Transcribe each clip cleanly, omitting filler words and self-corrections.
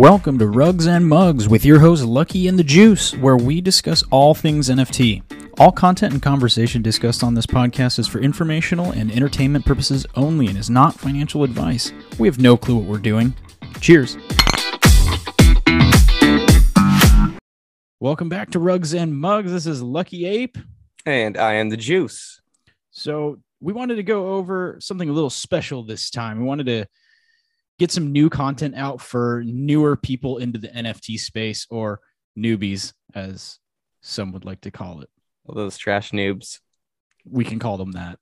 Welcome to Rugs and Mugs with your host Lucky and the Juice, where we discuss all things NFT. All content and conversation discussed on this podcast is for informational and entertainment purposes only and is not financial advice. We have no clue what we're doing. Cheers. Welcome back to Rugs and Mugs. This is Lucky Ape. And I am the Juice. So we wanted to go over something a little special this time. We wanted to get some new content out for newer people into the NFT space, or newbies, as some would like to call it. All those trash noobs. We can call them that.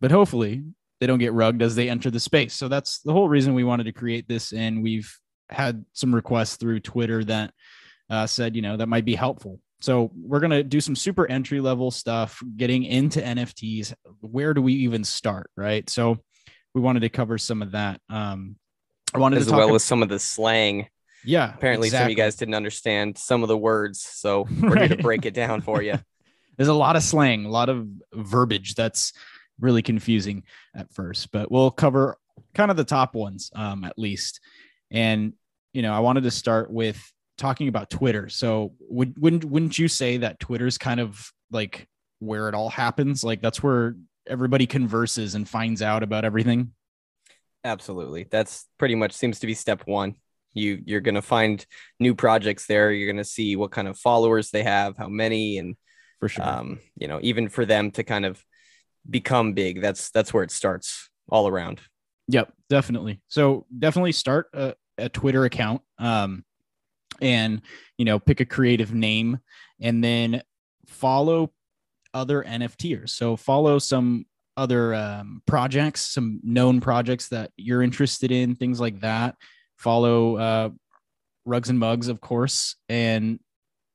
But hopefully they don't get rugged as they enter the space. So that's the whole reason we wanted to create this. And we've had some requests through Twitter that said, you know, that might be helpful. So we're going to do some super entry level stuff, getting into NFTs. Where do we even start? Right. So we wanted to cover some of that. I wanted as to talk well as some of the slang. Yeah, apparently exactly. Some of you guys didn't understand some of the words, so we're right. Here to break it down for you. There's a lot of slang, a lot of verbiage that's really confusing at first, but we'll cover kind of the top ones at least. And you know, I wanted to start with talking about Twitter. So wouldn't you say that Twitter's kind of like where it all happens? Like that's where everybody converses and finds out about everything. Absolutely. That's pretty much seems to be step one. You're going to find new projects there. You're going to see what kind of followers they have, how many, and for sure, you know, even for them to kind of become big, that's where it starts all around. Yep, definitely. So definitely start a Twitter account and, you know, pick a creative name and then follow other NFTers. So follow some other projects, some known projects that you're interested in, things like that. Follow Rugs and Mugs, of course, and,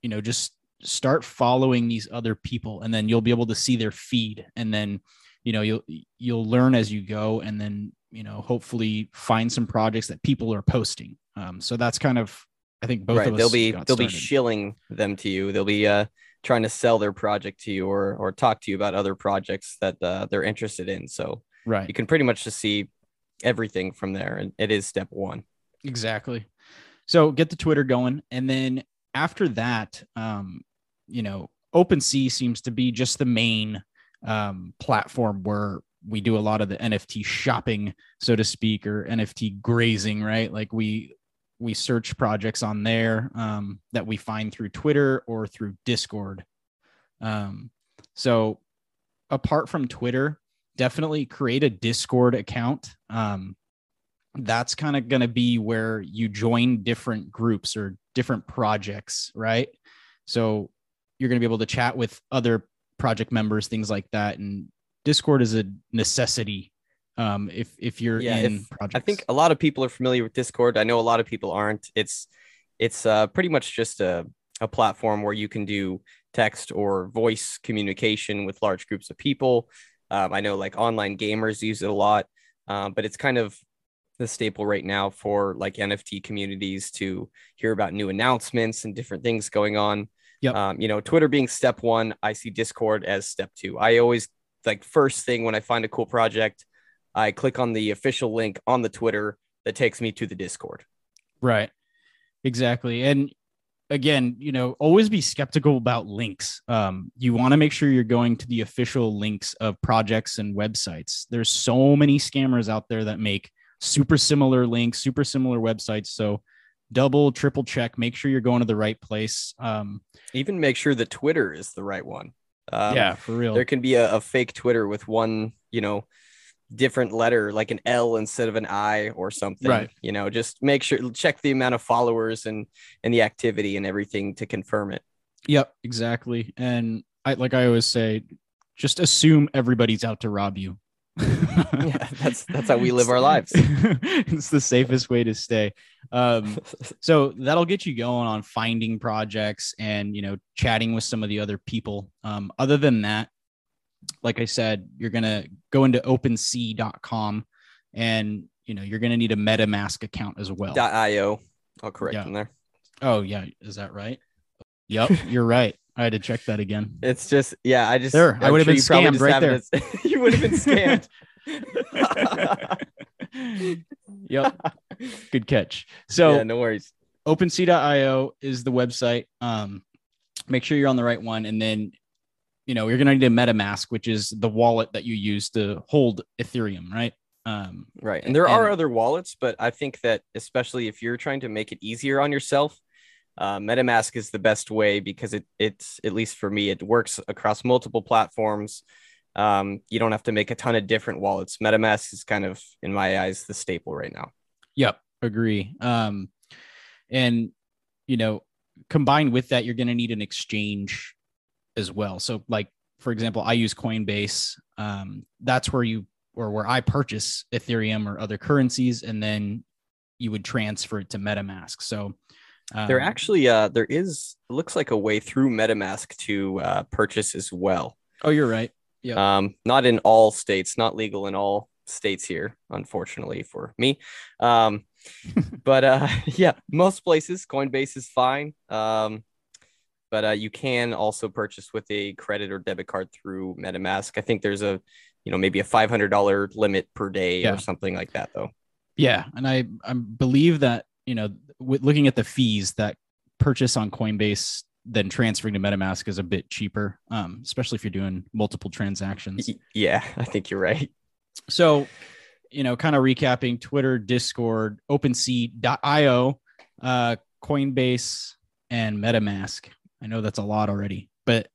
you know, just start following these other people, and then you'll be able to see their feed, and then, you know, you'll learn as you go, and then, you know, hopefully find some projects that people are posting. So that's kind of, I think both of us they'll be shilling them to you. They'll be trying to sell their project to you or talk to you about other projects that they're interested in. So right. You can pretty much just see everything from there. And it is step one. Exactly. So get the Twitter going. And then after that, you know, OpenSea seems to be just the main platform where we do a lot of the NFT shopping, so to speak, or NFT grazing, right? Like we search projects on there that we find through Twitter or through Discord. So apart from Twitter, definitely create a Discord account. That's kind of going to be where you join different groups or different projects, right? So you're going to be able to chat with other project members, things like that. And Discord is a necessity if you're in projects. I think a lot of people are familiar with Discord. I know a lot of people aren't. It's pretty much just a platform where you can do text or voice communication with large groups of people. I know like online gamers use it a lot, but it's kind of the staple right now for like NFT communities to hear about new announcements and different things going on. Yep. You know, Twitter being step one, I see Discord as step two. I always like first thing when I find a cool project, I click on the official link on the Twitter that takes me to the Discord. Right. Exactly. And again, you know, always be skeptical about links. You want to make sure you're going to the official links of projects and websites. There's so many scammers out there that make super similar links, super similar websites. So double, triple check, make sure you're going to the right place. Even make sure the Twitter is the right one. Yeah, for real. There can be a fake Twitter with one, you know, different letter, like an L instead of an I or something, right? You know, just make sure, check the amount of followers and the activity and everything to confirm it. Yep, exactly. And I always say, just assume everybody's out to rob you. Yeah, that's how we live our lives. It's the safest way to stay. So that'll get you going on finding projects and, you know, chatting with some of the other people. Other than that, like I said, you're going to go into OpenSea.com and, you know, you're going to need a MetaMask account as well. .io. I'll correct them there. Oh, yeah. Is that right? Yep. You're right. I had to check that again. It's just, yeah, I just... Sure. I would have been scammed right there. You would have been scammed. Yep. Good catch. So yeah, no worries. OpenSea.io is the website. Make sure you're on the right one. And then, you know, you're going to need a MetaMask, which is the wallet that you use to hold Ethereum, right? Right. And there are other wallets, but I think that especially if you're trying to make it easier on yourself, MetaMask is the best way because it's, at least for me, it works across multiple platforms. You don't have to make a ton of different wallets. MetaMask is kind of, in my eyes, the staple right now. Yep. Agree. And, you know, combined with that, you're going to need an exchange as well. So like, for example, I use Coinbase. That's where I purchase Ethereum or other currencies, and then you would transfer it to MetaMask. So there actually, it looks like a way through MetaMask to purchase as well. Oh, you're right. Yeah. Not legal in all states here, unfortunately for me. But yeah, most places Coinbase is fine. But you can also purchase with a credit or debit card through MetaMask. I think there's maybe a $500 limit per day or something like that, though. Yeah. And I believe that, looking at the fees, that purchase on Coinbase then transferring to MetaMask is a bit cheaper, especially if you're doing multiple transactions. Yeah, I think you're right. So, kind of recapping: Twitter, Discord, OpenSea.io, Coinbase, and MetaMask. I know that's a lot already, but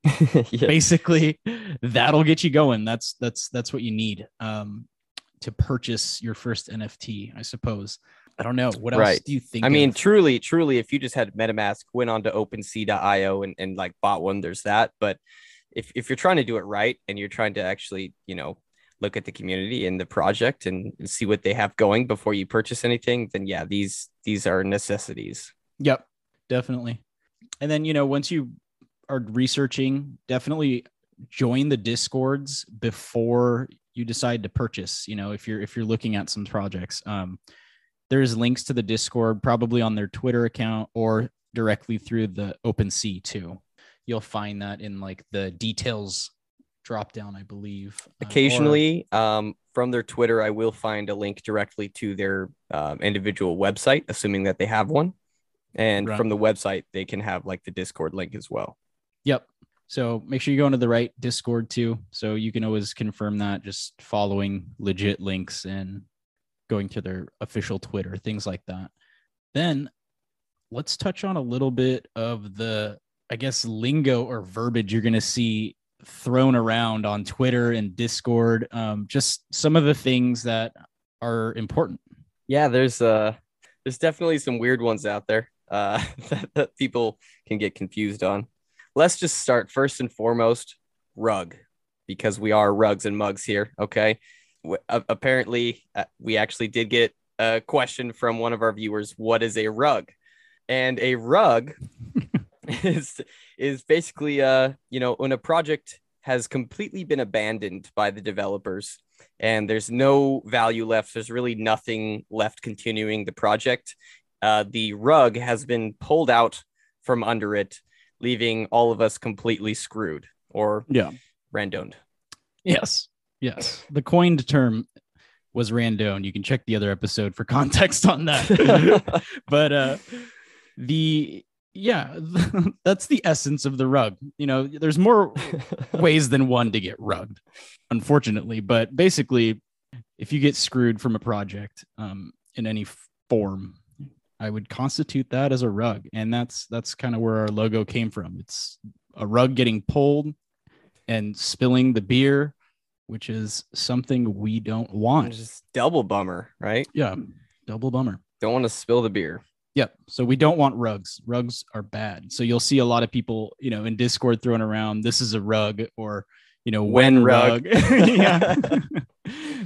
basically that'll get you going. That's what you need to purchase your first NFT, I suppose. I don't know. What else do you think? I mean, truly, if you just had MetaMask, went on to OpenSea.io and like bought one, there's that. But if you're trying to do it right and you're trying to actually, look at the community and the project and see what they have going before you purchase anything, then yeah, these are necessities. Yep, definitely. And then, once you are researching, definitely join the Discords before you decide to purchase, if you're looking at some projects. There's links to the Discord probably on their Twitter account or directly through the OpenSea too. You'll find that in like the details dropdown, I believe. Occasionally, from their Twitter, I will find a link directly to their individual website, assuming that they have one. And from the website, they can have like the Discord link as well. Yep. So make sure you go into the right Discord too. So you can always confirm that just following legit links and going to their official Twitter, things like that. Then let's touch on a little bit of the, I guess, lingo or verbiage you're going to see thrown around on Twitter and Discord. Just some of the things that are important. Yeah, there's definitely some weird ones out there that people can get confused on. Let's just start first and foremost, rug, because we are Rugs and Mugs here. Okay. Apparently, we actually did get a question from one of our viewers. What is a rug? And a rug is basically, when a project has completely been abandoned by the developers and there's no value left, there's really nothing left continuing the project. The rug has been pulled out from under it, leaving all of us completely screwed or randoned. Yes. Yes, the coined term was randone. You can check the other episode for context on that. But that's the essence of the rug. There's more ways than one to get rugged, unfortunately. But basically, if you get screwed from a project in any form, I would constitute that as a rug. And that's kind of where our logo came from. It's a rug getting pulled and spilling the beer, which is something we don't want. It's just double bummer, right? Yeah, double bummer. Don't want to spill the beer. Yep. So we don't want rugs. Rugs are bad. So you'll see a lot of people, in Discord throwing around, this is a rug, or, when rug. Yeah.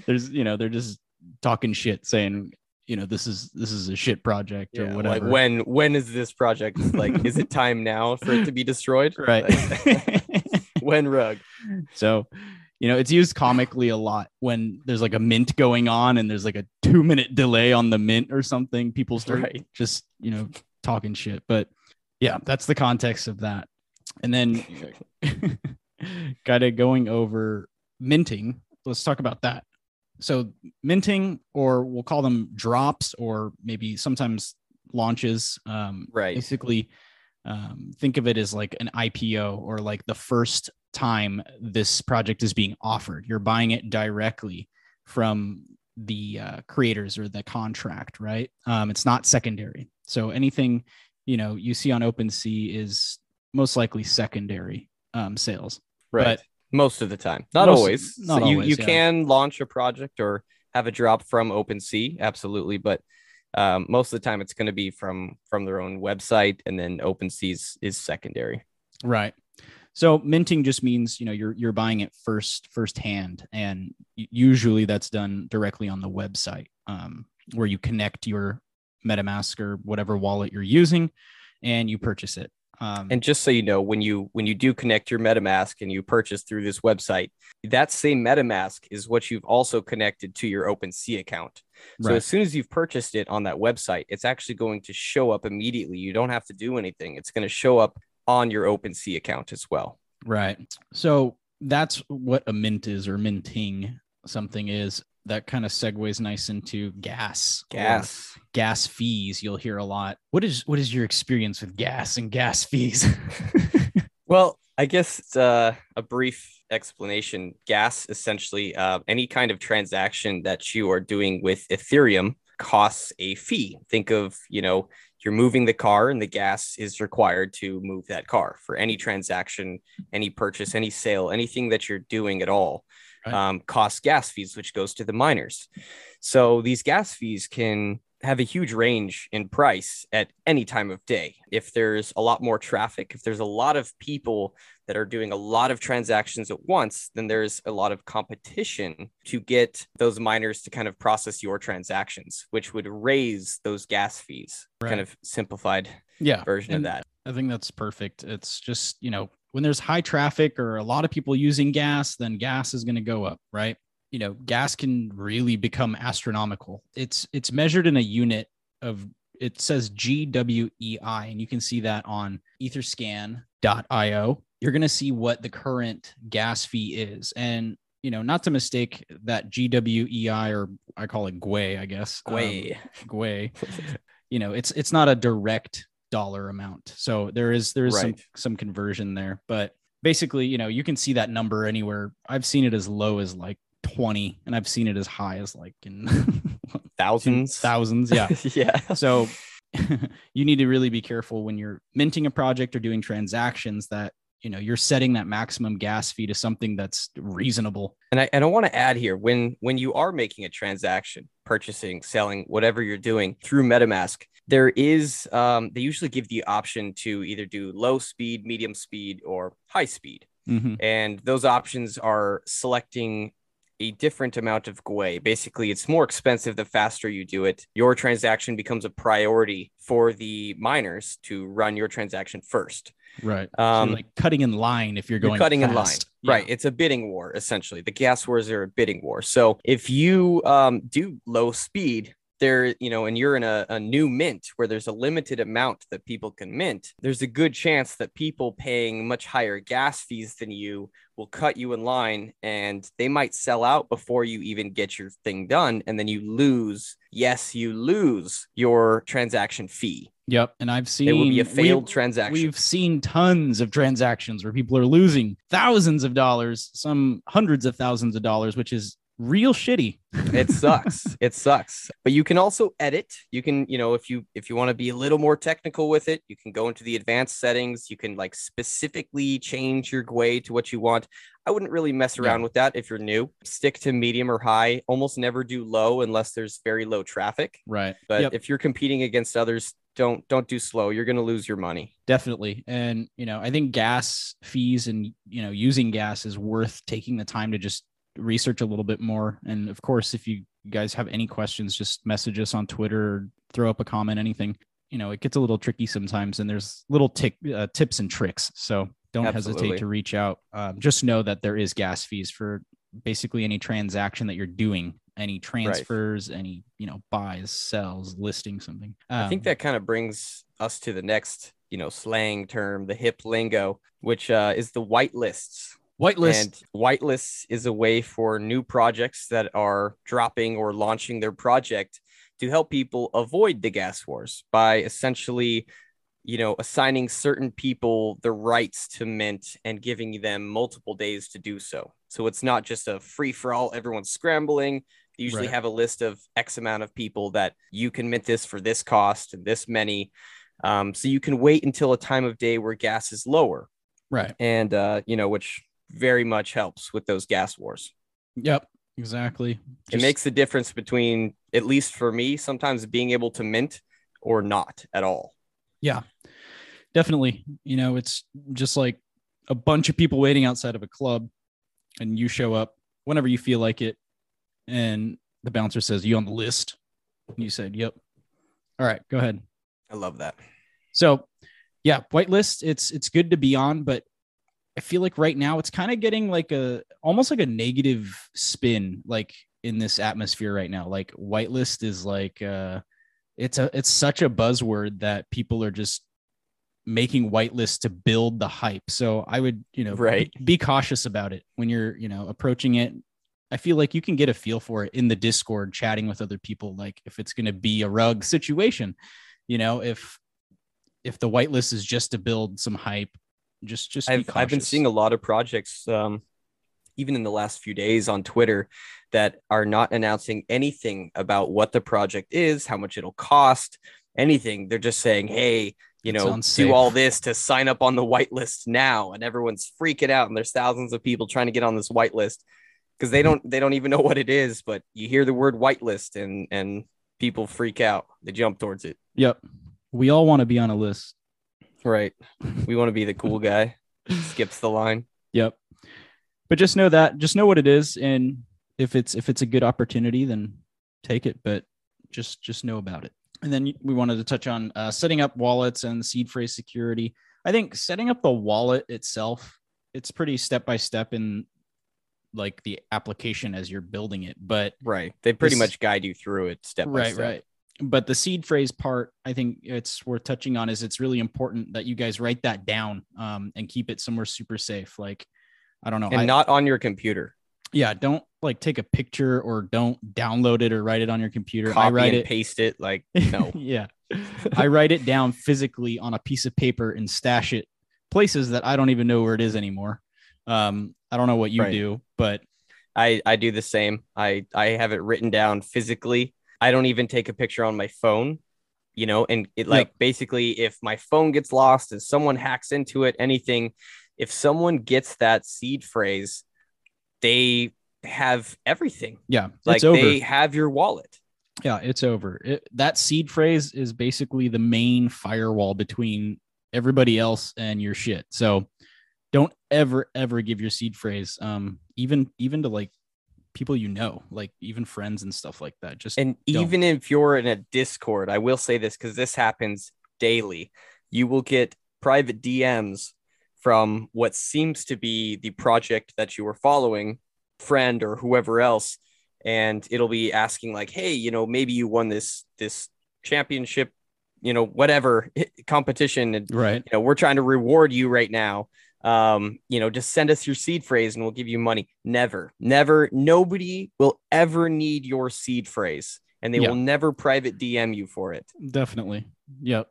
There's, they're just talking shit, saying, this is a shit project or whatever. Like when is this project? Like, is it time now for it to be destroyed? Right. Like, when rug. So... it's used comically a lot when there's like a mint going on and there's like a 2-minute delay on the mint or something. People start just, talking shit. But yeah, that's the context of that. And then kind of going over minting. Let's talk about that. So minting, or we'll call them drops, or maybe sometimes launches. Right. Basically, think of it as like an IPO, or like the first time this project is being offered. You're buying it directly from the creators or the contract, right? It's not secondary. So anything, you know, you see on OpenSea is most likely secondary sales. Right. But most of the time, not always. You can launch a project or have a drop from OpenSea, absolutely, but most of the time it's going to be from their own website, and then OpenSea is secondary. Right. So minting just means, you know, you're buying it firsthand, and usually that's done directly on the website, where you connect your MetaMask or whatever wallet you're using, and you purchase it. And just so you know, when you do connect your MetaMask and you purchase through this website, that same MetaMask is what you've also connected to your OpenSea account. So as soon as you've purchased it on that website, it's actually going to show up immediately. You don't have to do anything. It's going to show up on your OpenSea account as well. Right. So that's what a mint is, or minting something is. That kind of segues nice into gas fees. You'll hear a lot. What is your experience with gas and gas fees? Well, I guess it's a brief explanation. Gas, essentially, any kind of transaction that you are doing with Ethereum costs a fee. Think of, you know, you're moving the car and the gas is required to move that car for any transaction, any purchase, any sale, anything that you're doing at all. Costs gas fees, which goes to the miners. So these gas fees can have a huge range in price at any time of day. If there's a lot more traffic, if there's a lot of people that are doing a lot of transactions at once, then there's a lot of competition to get those miners to kind of process your transactions, which would raise those gas fees. Right. Kind of simplified version of that. I think that's perfect. It's just, you know, when there's high traffic or a lot of people using gas, then gas is going to go up, right? You know, gas can really become astronomical. It's measured in a unit of, it says GWEI, and you can see that on etherscan.io. You're going to see what the current gas fee is. And, you know, not to mistake that GWEI, or I call it GWEI, I guess. GWEI. You know, it's not a direct dollar amount. So there is some conversion there, but basically, you know, you can see that number anywhere. I've seen it as low as like 20, and I've seen it as high as like in thousands. Yeah. Yeah. So you need to really be careful when you're minting a project or doing transactions that, you know, you're setting that maximum gas fee to something that's reasonable. And I want to add here, when you are making a transaction, purchasing, selling, whatever you're doing through MetaMask, there is, they usually give the option to either do low speed, medium speed, or high speed. Mm-hmm. And those options are selecting a different amount of GWEI. Basically, it's more expensive the faster you do it. Your transaction becomes a priority for the miners to run your transaction first. Right. So like cutting in line if you're cutting fast. In line. Yeah. Right. It's a bidding war, essentially. The gas wars are a bidding war. So if you do low speed, there, you know, and you're in a new mint where there's a limited amount that people can mint, there's a good chance that people paying much higher gas fees than you will cut you in line, and they might sell out before you even get your thing done. And then you lose your transaction fee. Yep. And I've seen it will be a failed transaction. We've seen tons of transactions where people are losing thousands of dollars, some hundreds of thousands of dollars, which is real shitty. It sucks. But you can also edit. You can, you know, if you want to be a little more technical with it, you can go into the advanced settings. You can like specifically change your GWEI to what you want. I wouldn't really mess around with that if you're new. Stick to medium or high. Almost never do low unless there's very low traffic. Right. But if you're competing against others, don't do slow. You're going to lose your money. Definitely. And, you know, I think gas fees and, you know, using gas is worth taking the time to just research a little bit more. And of course, if you guys have any questions, just message us on Twitter, or throw up a comment, anything. You know, it gets a little tricky sometimes, and there's little tips and tricks. So don't hesitate to reach out. Just know that there is gas fees for basically any transaction that you're doing, any transfers, any, you know, buys, sells, listing something. I think that kind of brings us to the next, you know, slang term, the hip lingo, which is the whitelists. Whitelist. And whitelist is a way for new projects that are dropping or launching their project to help people avoid the gas wars by essentially, you know, assigning certain people the rights to mint and giving them multiple days to do so. So it's not just a free for all. Everyone's scrambling. They usually have a list of X amount of people that you can mint this for this cost and this many. So you can wait until a time of day where gas is lower. Right. And, you know, which very much helps with those gas wars. Yep, exactly. It makes the difference between, at least for me, sometimes being able to mint or not at all. Yeah, definitely. You know, it's just like a bunch of people waiting outside of a club and you show up whenever you feel like it. And the bouncer says, "You on the list?" And you said, "Yep." All right, go ahead. I love that. So yeah, whitelist, it's good to be on, but I feel like right now it's kind of getting like almost like a negative spin, like in this atmosphere right now. Like whitelist is like, it's such a buzzword that people are just making whitelist to build the hype. So I would, you know, be cautious about it when you're, you know, approaching it. I feel like you can get a feel for it in the Discord, chatting with other people. Like if it's going to be a rug situation, you know, if the whitelist is just to build some hype, just be cautious. I've been seeing a lot of projects, even in the last few days on Twitter, that are not announcing anything about what the project is, how much it'll cost, anything. They're just saying, "Hey, you know, do all this to sign up on the whitelist now." And everyone's freaking out. And there's thousands of people trying to get on this whitelist because they don't even know what it is. But you hear the word whitelist and people freak out. They jump towards it. Yep. We all want to be on a list. Right. We want to be the cool guy. Skips the line. Yep. But just know what it is. And if it's a good opportunity, then take it, but just know about it. And then we wanted to touch on setting up wallets and seed phrase security. I think setting up the wallet itself, it's pretty step-by-step in like the application as you're building it, but they pretty much guide you through it step by step. Right. But the seed phrase part, I think it's worth touching on, is it's really important that you guys write that down and keep it somewhere super safe. Like, I don't know. And not on your computer. Yeah. Don't like take a picture or don't download it or write it on your computer. Copy and paste it. Like, no. Yeah. I write it down physically on a piece of paper and stash it places that I don't even know where it is anymore. I don't know what you do, but I do the same. I have it written down physically. I don't even take a picture on my phone, you know, and it basically if my phone gets lost and someone hacks into it, anything, if someone gets that seed phrase, they have everything. Yeah. Like they have your wallet. Yeah. It's over. That seed phrase is basically the main firewall between everybody else and your shit. So don't ever give your seed phrase. Even to like people you know, like even friends and stuff like that. Even if you're in a Discord, I will say this because this happens daily. You will get private DMs from what seems to be the project that you were following, friend or whoever else, and it'll be asking like, "Hey, you know, maybe you won this championship, you know, whatever competition, and you know, we're trying to reward you right now. You know, just send us your seed phrase and we'll give you money." Never. Nobody will ever need your seed phrase and they will never private DM you for it. Definitely. Yep.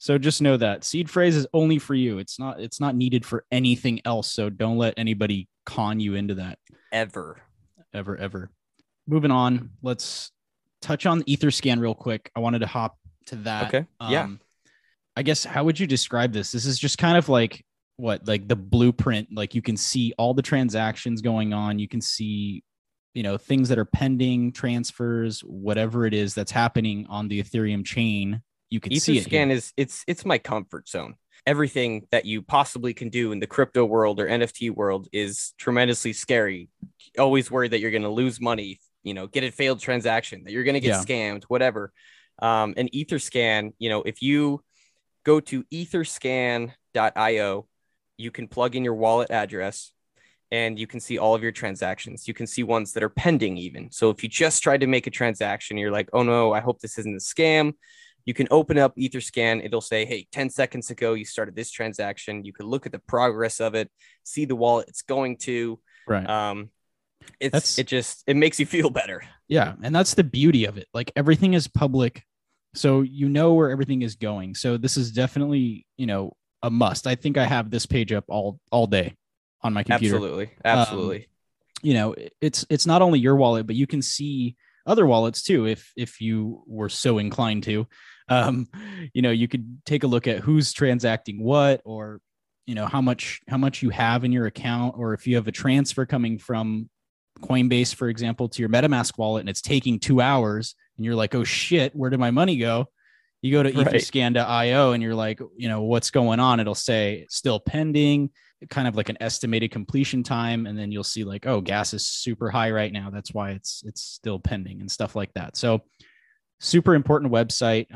So just know that seed phrase is only for you. It's not needed for anything else. So don't let anybody con you into that ever. Moving on. Let's touch on Etherscan real quick. I wanted to hop to that. Okay. Yeah. I guess, how would you describe this? This is just kind of like, the blueprint, like you can see all the transactions going on. You can see, you know, things that are pending, transfers, whatever it is that's happening on the Ethereum chain. You can see it. Etherscan is it's my comfort zone. Everything that you possibly can do in the crypto world or NFT world is tremendously scary. Always worried that you're going to lose money, you know, get a failed transaction, that you're going to get scammed, whatever. And Etherscan, you know, if you go to etherscan.io, you can plug in your wallet address and you can see all of your transactions. You can see ones that are pending even. So if you just tried to make a transaction, you're like, "Oh no, I hope this isn't a scam." You can open up Etherscan. It'll say, hey, 10 seconds ago, you started this transaction. You can look at the progress of it, see the wallet it's going to. Right. It makes you feel better. Yeah. And that's the beauty of it. Like, everything is public. So you know where everything is going. So this is definitely, you know, a must. I think I have this page up all day on my computer. Absolutely. Absolutely. You know, it's not only your wallet, but you can see other wallets too. If you were so inclined to. You know, you could take a look at who's transacting what, or, you know, how much you have in your account, or if you have a transfer coming from Coinbase, for example, to your MetaMask wallet, and it's taking 2 hours and you're like, oh shit, where did my money go? You go to etherscan.io and you're like, you know, what's going on? It'll say still pending, kind of like an estimated completion time. And then you'll see like, oh, gas is super high right now. That's why it's still pending and stuff like that. So super important website.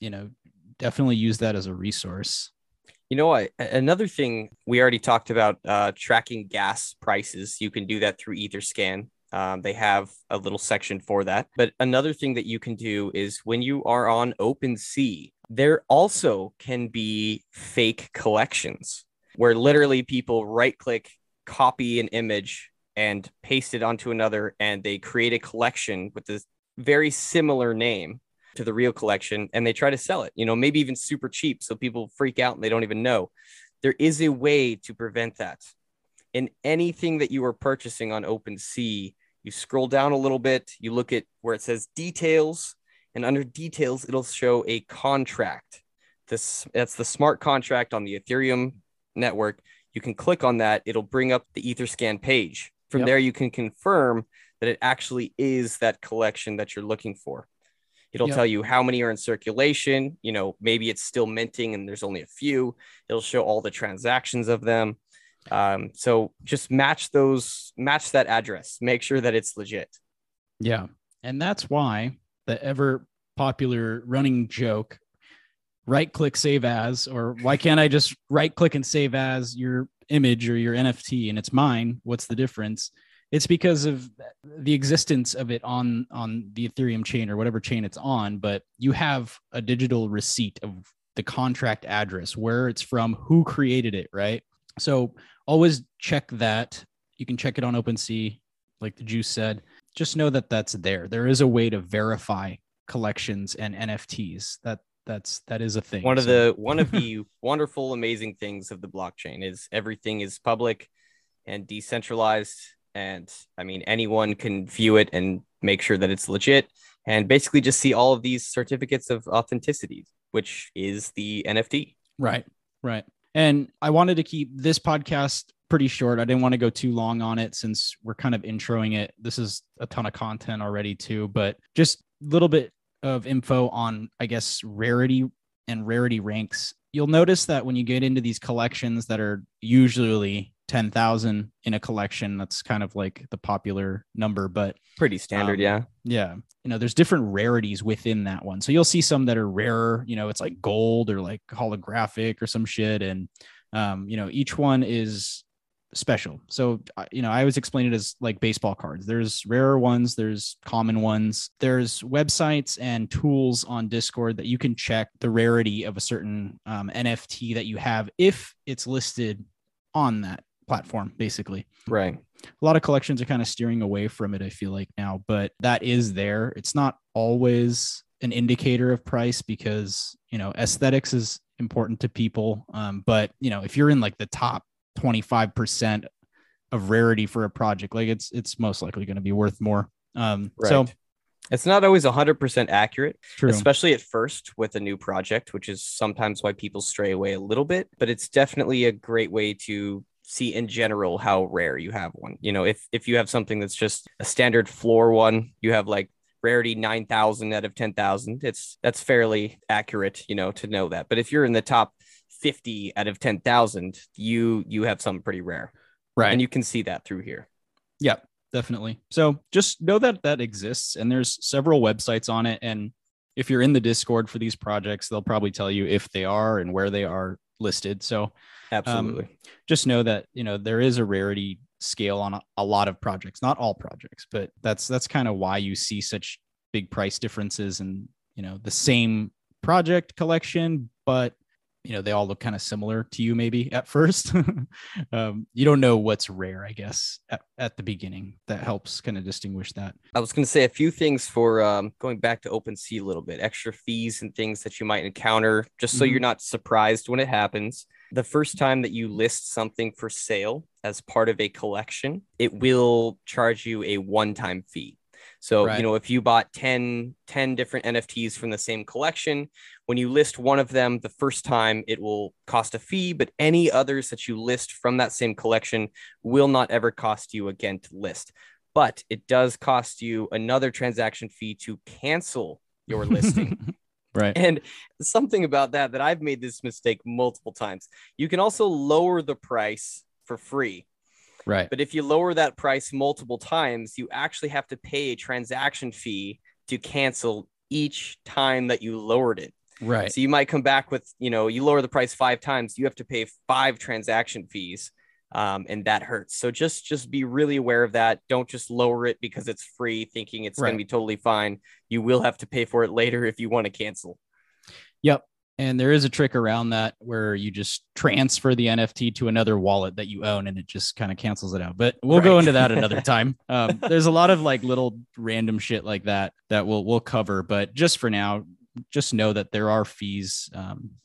You know, definitely use that as a resource. You know what? Another thing we already talked about, tracking gas prices. You can do that through Etherscan. They have a little section for that. But another thing that you can do is when you are on OpenSea, there also can be fake collections where literally people right click, copy an image and paste it onto another, and they create a collection with this very similar name to the real collection, and they try to sell it, you know, maybe even super cheap. So people freak out and they don't even know. There is a way to prevent that. In anything that you are purchasing on OpenSea, you scroll down a little bit, you look at where it says details, and under details, it'll show a contract. That's the smart contract on the Ethereum network. You can click on that. It'll bring up the Etherscan page. From there, you can confirm that it actually is that collection that you're looking for. It'll tell you how many are in circulation. You know, maybe it's still minting and there's only a few. It'll show all the transactions of them. So just match that address. Make sure that it's legit. Yeah. And that's why the ever popular running joke, right click, save as, or why can't I just right click and save as your image or your NFT and it's mine? What's the difference? It's because of the existence of it on the Ethereum chain or whatever chain it's on, but you have a digital receipt of the contract address, where it's from, who created it, right? So always check that. You can check it on OpenSea, like the Juice said. Just know that that's there. There is a way to verify collections and NFTs. That is a thing. One of the wonderful, amazing things of the blockchain is everything is public and decentralized. And I mean, anyone can view it and make sure that it's legit, and basically just see all of these certificates of authenticity, which is the NFT. Right, right. And I wanted to keep this podcast pretty short. I didn't want to go too long on it since we're kind of introing it. This is a ton of content already too, but just a little bit of info on, I guess, rarity and rarity ranks. You'll notice that when you get into these collections that are usually 10,000 in a collection, that's kind of like the popular number, but pretty standard. Yeah. You know, there's different rarities within that one. So you'll see some that are rarer, you know, it's like gold or like holographic or some shit. And, you know, each one is special. So, you know, I always explain it as like baseball cards. There's rarer ones, there's common ones, there's websites and tools on Discord that you can check the rarity of a certain NFT that you have, if it's listed on that platform, basically. Right. A lot of collections are kind of steering away from it, I feel like now, but that is there. It's not always an indicator of price because, you know, aesthetics is important to people. But, you know, if you're in like the top 25% of rarity for a project, like it's most likely going to be worth more. Right. So it's not always 100% accurate, true, especially at first with a new project, which is sometimes why people stray away a little bit, but it's definitely a great way to see in general how rare you have one. You know, if you have something that's just a standard floor one, you have like rarity 9,000 out of 10,000. That's fairly accurate, you know, to know that. But if you're in the top 50 out of 10,000, you have something pretty rare. Right. And you can see that through here. Yeah, definitely. So just know that that exists, and there's several websites on it. And if you're in the Discord for these projects, they'll probably tell you if they are and where they are listed. So absolutely. Just know that, you know, there is a rarity scale on a lot of projects, not all projects, but that's kind of why you see such big price differences and, you know, the same project collection, but you know, they all look kind of similar to you maybe at first. You don't know what's rare, I guess, at the beginning. That helps kind of distinguish that. I was going to say a few things for going back to OpenSea a little bit, extra fees and things that you might encounter, just so you're not surprised when it happens. The first time that you list something for sale as part of a collection, it will charge you a one-time fee. So, right. You know, if you bought 10 different NFTs from the same collection, when you list one of them the first time, it will cost a fee, but any others that you list from that same collection will not ever cost you again to list. But it does cost you another transaction fee to cancel your listing. Right. And something about that I've made this mistake multiple times. You can also lower the price for free. Right. But if you lower that price multiple times, you actually have to pay a transaction fee to cancel each time that you lowered it. Right. So you might come back with, you know, you lower the price 5 times, you have to pay 5 transaction fees. And that hurts. So just be really aware of that. Don't just lower it because it's free thinking it's going to be totally fine. You will have to pay for it later if you want to cancel. Yep. And there is a trick around that where you just transfer the NFT to another wallet that you own and it just kind of cancels it out. But we'll go into that another time. There's a lot of like little random shit like that we'll cover. But just for now, just know that there are fees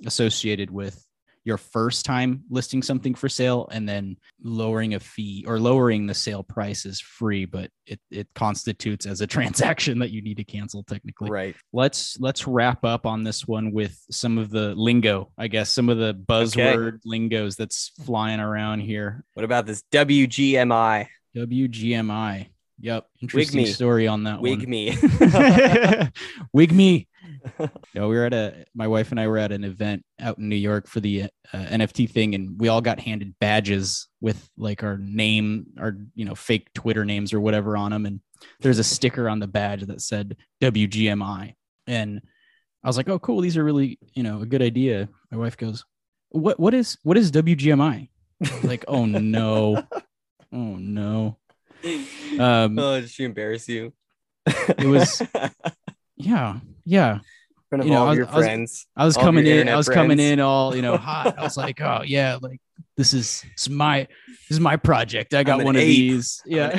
associated with your first time listing something for sale, and then lowering a fee or lowering the sale price is free, but it constitutes as a transaction that you need to cancel technically. Right. Let's wrap up on this one with some of the lingo, I guess, some of the buzzword lingos that's flying around here. What about this WGMI? WGMI. Yep. Interesting story on that one. Wig me. No, we were at my wife and I were at an event out in New York for the NFT thing. And we all got handed badges with like our name, our, you know, fake Twitter names or whatever on them. And there's a sticker on the badge that said WGMI. And I was like, oh, cool. These are really, you know, a good idea. My wife goes, what is WGMI? Like, oh no. Oh no. Did she embarrass you? It was, yeah. In front of all your friends. I was coming in all, you know, hot. I was like, oh yeah, like this is my project. I got one of these. Yeah.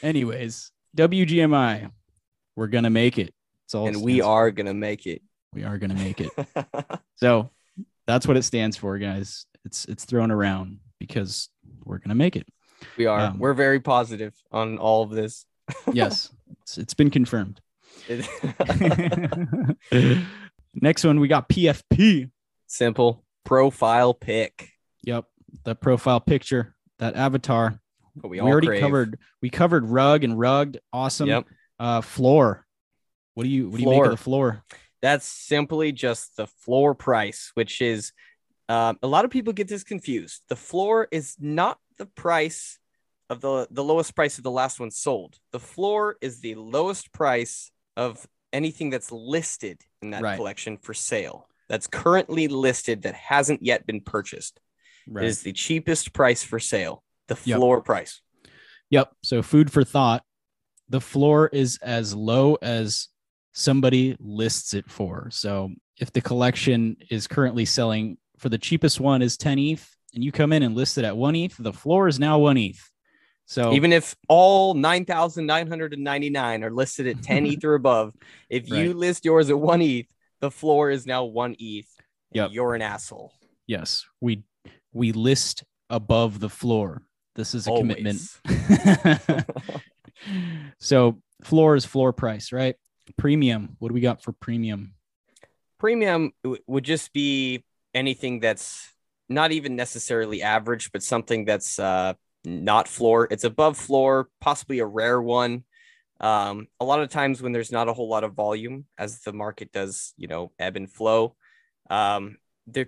Anyways, WGMI, we're gonna make it. It's all, and we are gonna make it. We are gonna make it. So that's what it stands for, guys. It's thrown around because we're going to make it. We are. We're very positive on all of this. Yes. It's been confirmed. Next one, we got PFP. Simple. Profile pic. Yep. That profile picture, that avatar. But we covered rug and rugged. Awesome. Yep. Floor. What do you make of the floor? That's simply just the floor price, which is a lot of people get this confused. The floor is not the price of the lowest price of the last one sold. The floor is the lowest price of anything that's listed in that collection for sale. That's currently listed that hasn't yet been purchased. Right. It is the cheapest price for sale. The floor price. Yep. So food for thought. The floor is as low as somebody lists it for. So if the collection is currently selling for the cheapest one is 10 ETH and you come in and list it at 1 ETH, the floor is now 1 ETH. So even if all 9,999 are listed at 10 ETH or above, if you list yours at 1 ETH, the floor is now 1 ETH. Yep. You're an asshole. Yes. We list above the floor. This is a commitment. So floor is floor price, right? Premium. What do we got for premium? Premium would just be anything that's not even necessarily average, but something that's not floor. It's above floor, possibly a rare one. A lot of times when there's not a whole lot of volume, as the market does, you know, ebb and flow,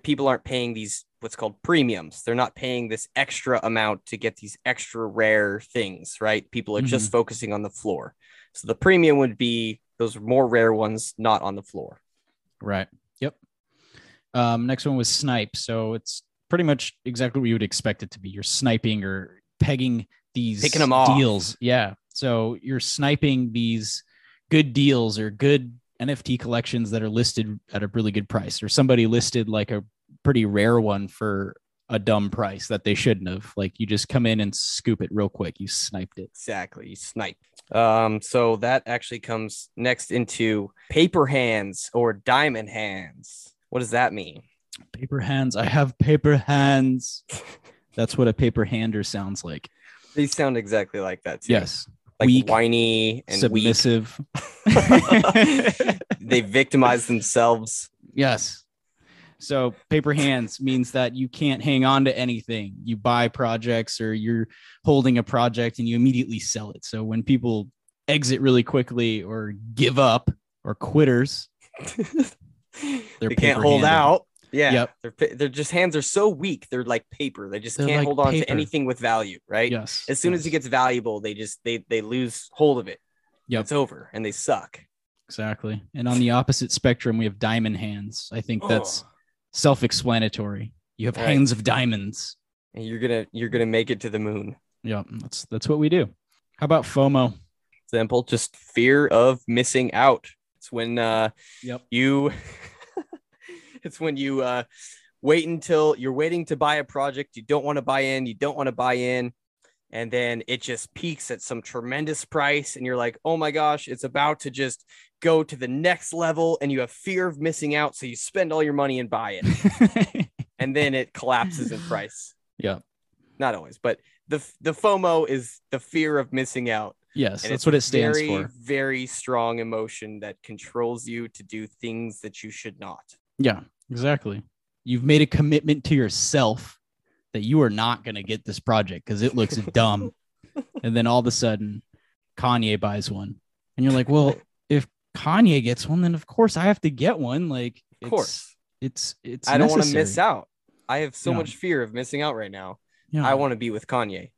people aren't paying these what's called premiums. They're not paying this extra amount to get these extra rare things, right? People are just focusing on the floor. So the premium would be those more rare ones, not on the floor. Right. Yep. Next one was snipe. So it's pretty much exactly what you would expect it to be. You're sniping or pegging these deals. Yeah. So you're sniping these good deals or good NFT collections that are listed at a really good price, or somebody listed like a pretty rare one for a dumb price that they shouldn't have. Like, you just come in and scoop it real quick. You sniped it. Exactly. You sniped. So that actually comes next into paper hands or diamond hands. What does that mean? Paper hands. I have paper hands. That's what a paper hander sounds like. They sound exactly like that too. Yes. Like weak, whiny and submissive. They victimize themselves. Yes. So paper hands means that you can't hang on to anything. You buy projects, or you're holding a project and you immediately sell it. So when people exit really quickly or give up, or quitters, they can't hold out. Yeah. Yep. They're just, hands are so weak. They're like paper. They just can't hold on to anything with value. Right. Yes. As soon as it gets valuable, they just, they lose hold of it. Yep. It's over and they suck. Exactly. And on the opposite spectrum, we have diamond hands. I think that's self-explanatory. You have hands of diamonds, and you're going to make it to the moon. Yeah. That's what we do. How about FOMO? Simple. Just fear of missing out. It's when, It's when you wait until you're waiting to buy a project. You don't want to buy in. And then it just peaks at some tremendous price. And you're like, oh my gosh, it's about to just go to the next level. And you have fear of missing out. So you spend all your money and buy it. And then it collapses in price. Yeah. Not always, but the FOMO is the fear of missing out. Yes, and that's what it stands for. It's a very strong emotion that controls you to do things that you should not. Yeah, exactly. You've made a commitment to yourself that you are not going to get this project because it looks dumb. And then all of a sudden, Kanye buys one. And you're like, well, if Kanye gets one, then of course I have to get one. Like, of course, it's I don't want to miss out. I have so much fear of missing out right now. Yeah. I want to be with Kanye.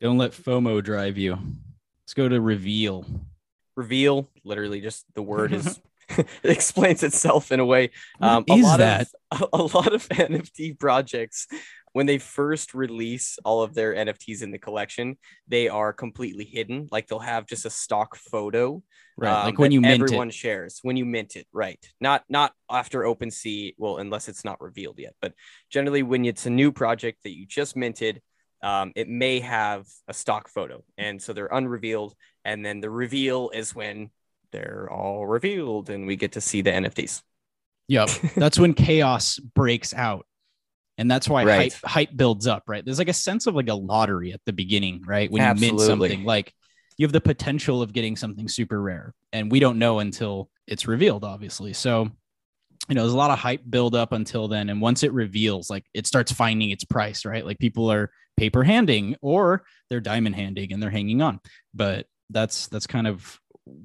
Don't let FOMO drive you. Let's go to reveal. Reveal, literally just the word is... It explains itself in a way. A lot of NFT projects, when they first release all of their NFTs in the collection, they are completely hidden. Like, they'll have just a stock photo, right? Like when you mint everyone it. Shares when you mint it, right? Not after OpenSea, well, unless it's not revealed yet. But generally, when it's a new project that you just minted, it may have a stock photo, and so they're unrevealed. And then the reveal is when they're all revealed and we get to see the NFTs. Yep. That's when chaos breaks out. And that's why hype builds up, right? There's like a sense of like a lottery at the beginning, right? When you mint something, like you have the potential of getting something super rare, and we don't know until it's revealed, obviously. So, you know, there's a lot of hype build up until then. And once it reveals, like, it starts finding its price, right? Like, people are paper handing, or they're diamond handing, and they're hanging on. But that's kind of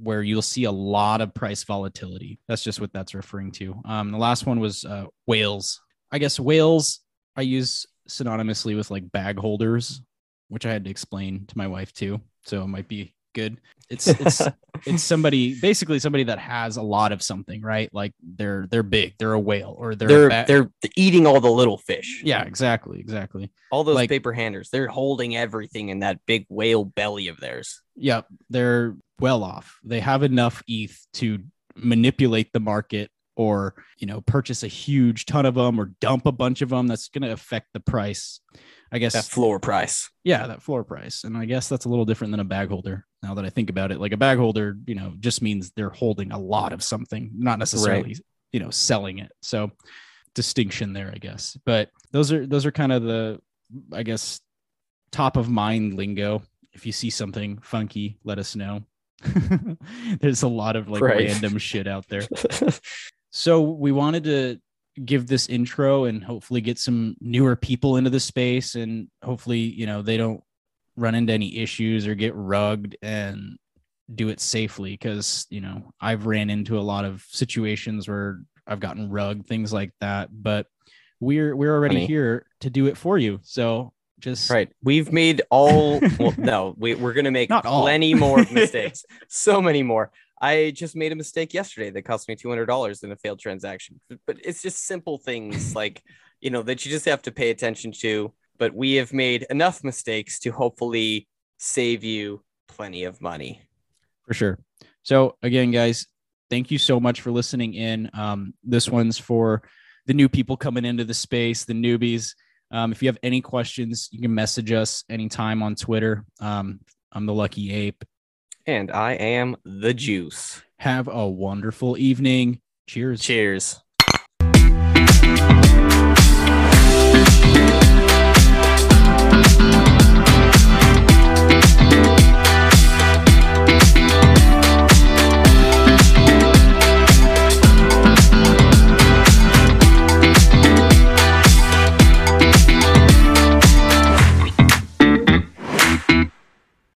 where you'll see a lot of price volatility. That's just what that's referring to. The last one was whales. I guess whales I use synonymously with like bag holders, which I had to explain to my wife too. So it might be good. It's it's basically somebody that has a lot of something, right? Like they're big, they're a whale, or they're eating all the little fish. Yeah, exactly. All those like, paper handers, they're holding everything in that big whale belly of theirs. Yeah, they're well off. They have enough ETH to manipulate the market, or, you know, purchase a huge ton of them, or dump a bunch of them. That's going to affect the price, I guess. That floor price. Yeah, that floor price. And I guess that's a little different than a bag holder. Now that I think about it, like a bag holder, you know, just means they're holding a lot of something, not necessarily, you know, selling it. So distinction there, I guess. But those are kind of the, I guess, top of mind lingo. If you see something funky, let us know. There's a lot of like random shit out there. So we wanted to give this intro and hopefully get some newer people into the space, and hopefully, you know, they don't run into any issues or get rugged and do it safely. Because, you know, I've ran into a lot of situations where I've gotten rugged, things like that, but we're already here to do it for you. So just we've made all we're going to make plenty more mistakes. So many more. I just made a mistake yesterday that cost me $200 in a failed transaction. But it's just simple things like, you know, that you just have to pay attention to. But we have made enough mistakes to hopefully save you plenty of money. For sure. So again, guys, thank you so much for listening in. This one's for the new people coming into the space, the newbies. If you have any questions, you can message us anytime on Twitter. I'm the Lucky Ape. And I am the Juice. Have a wonderful evening. Cheers. Cheers.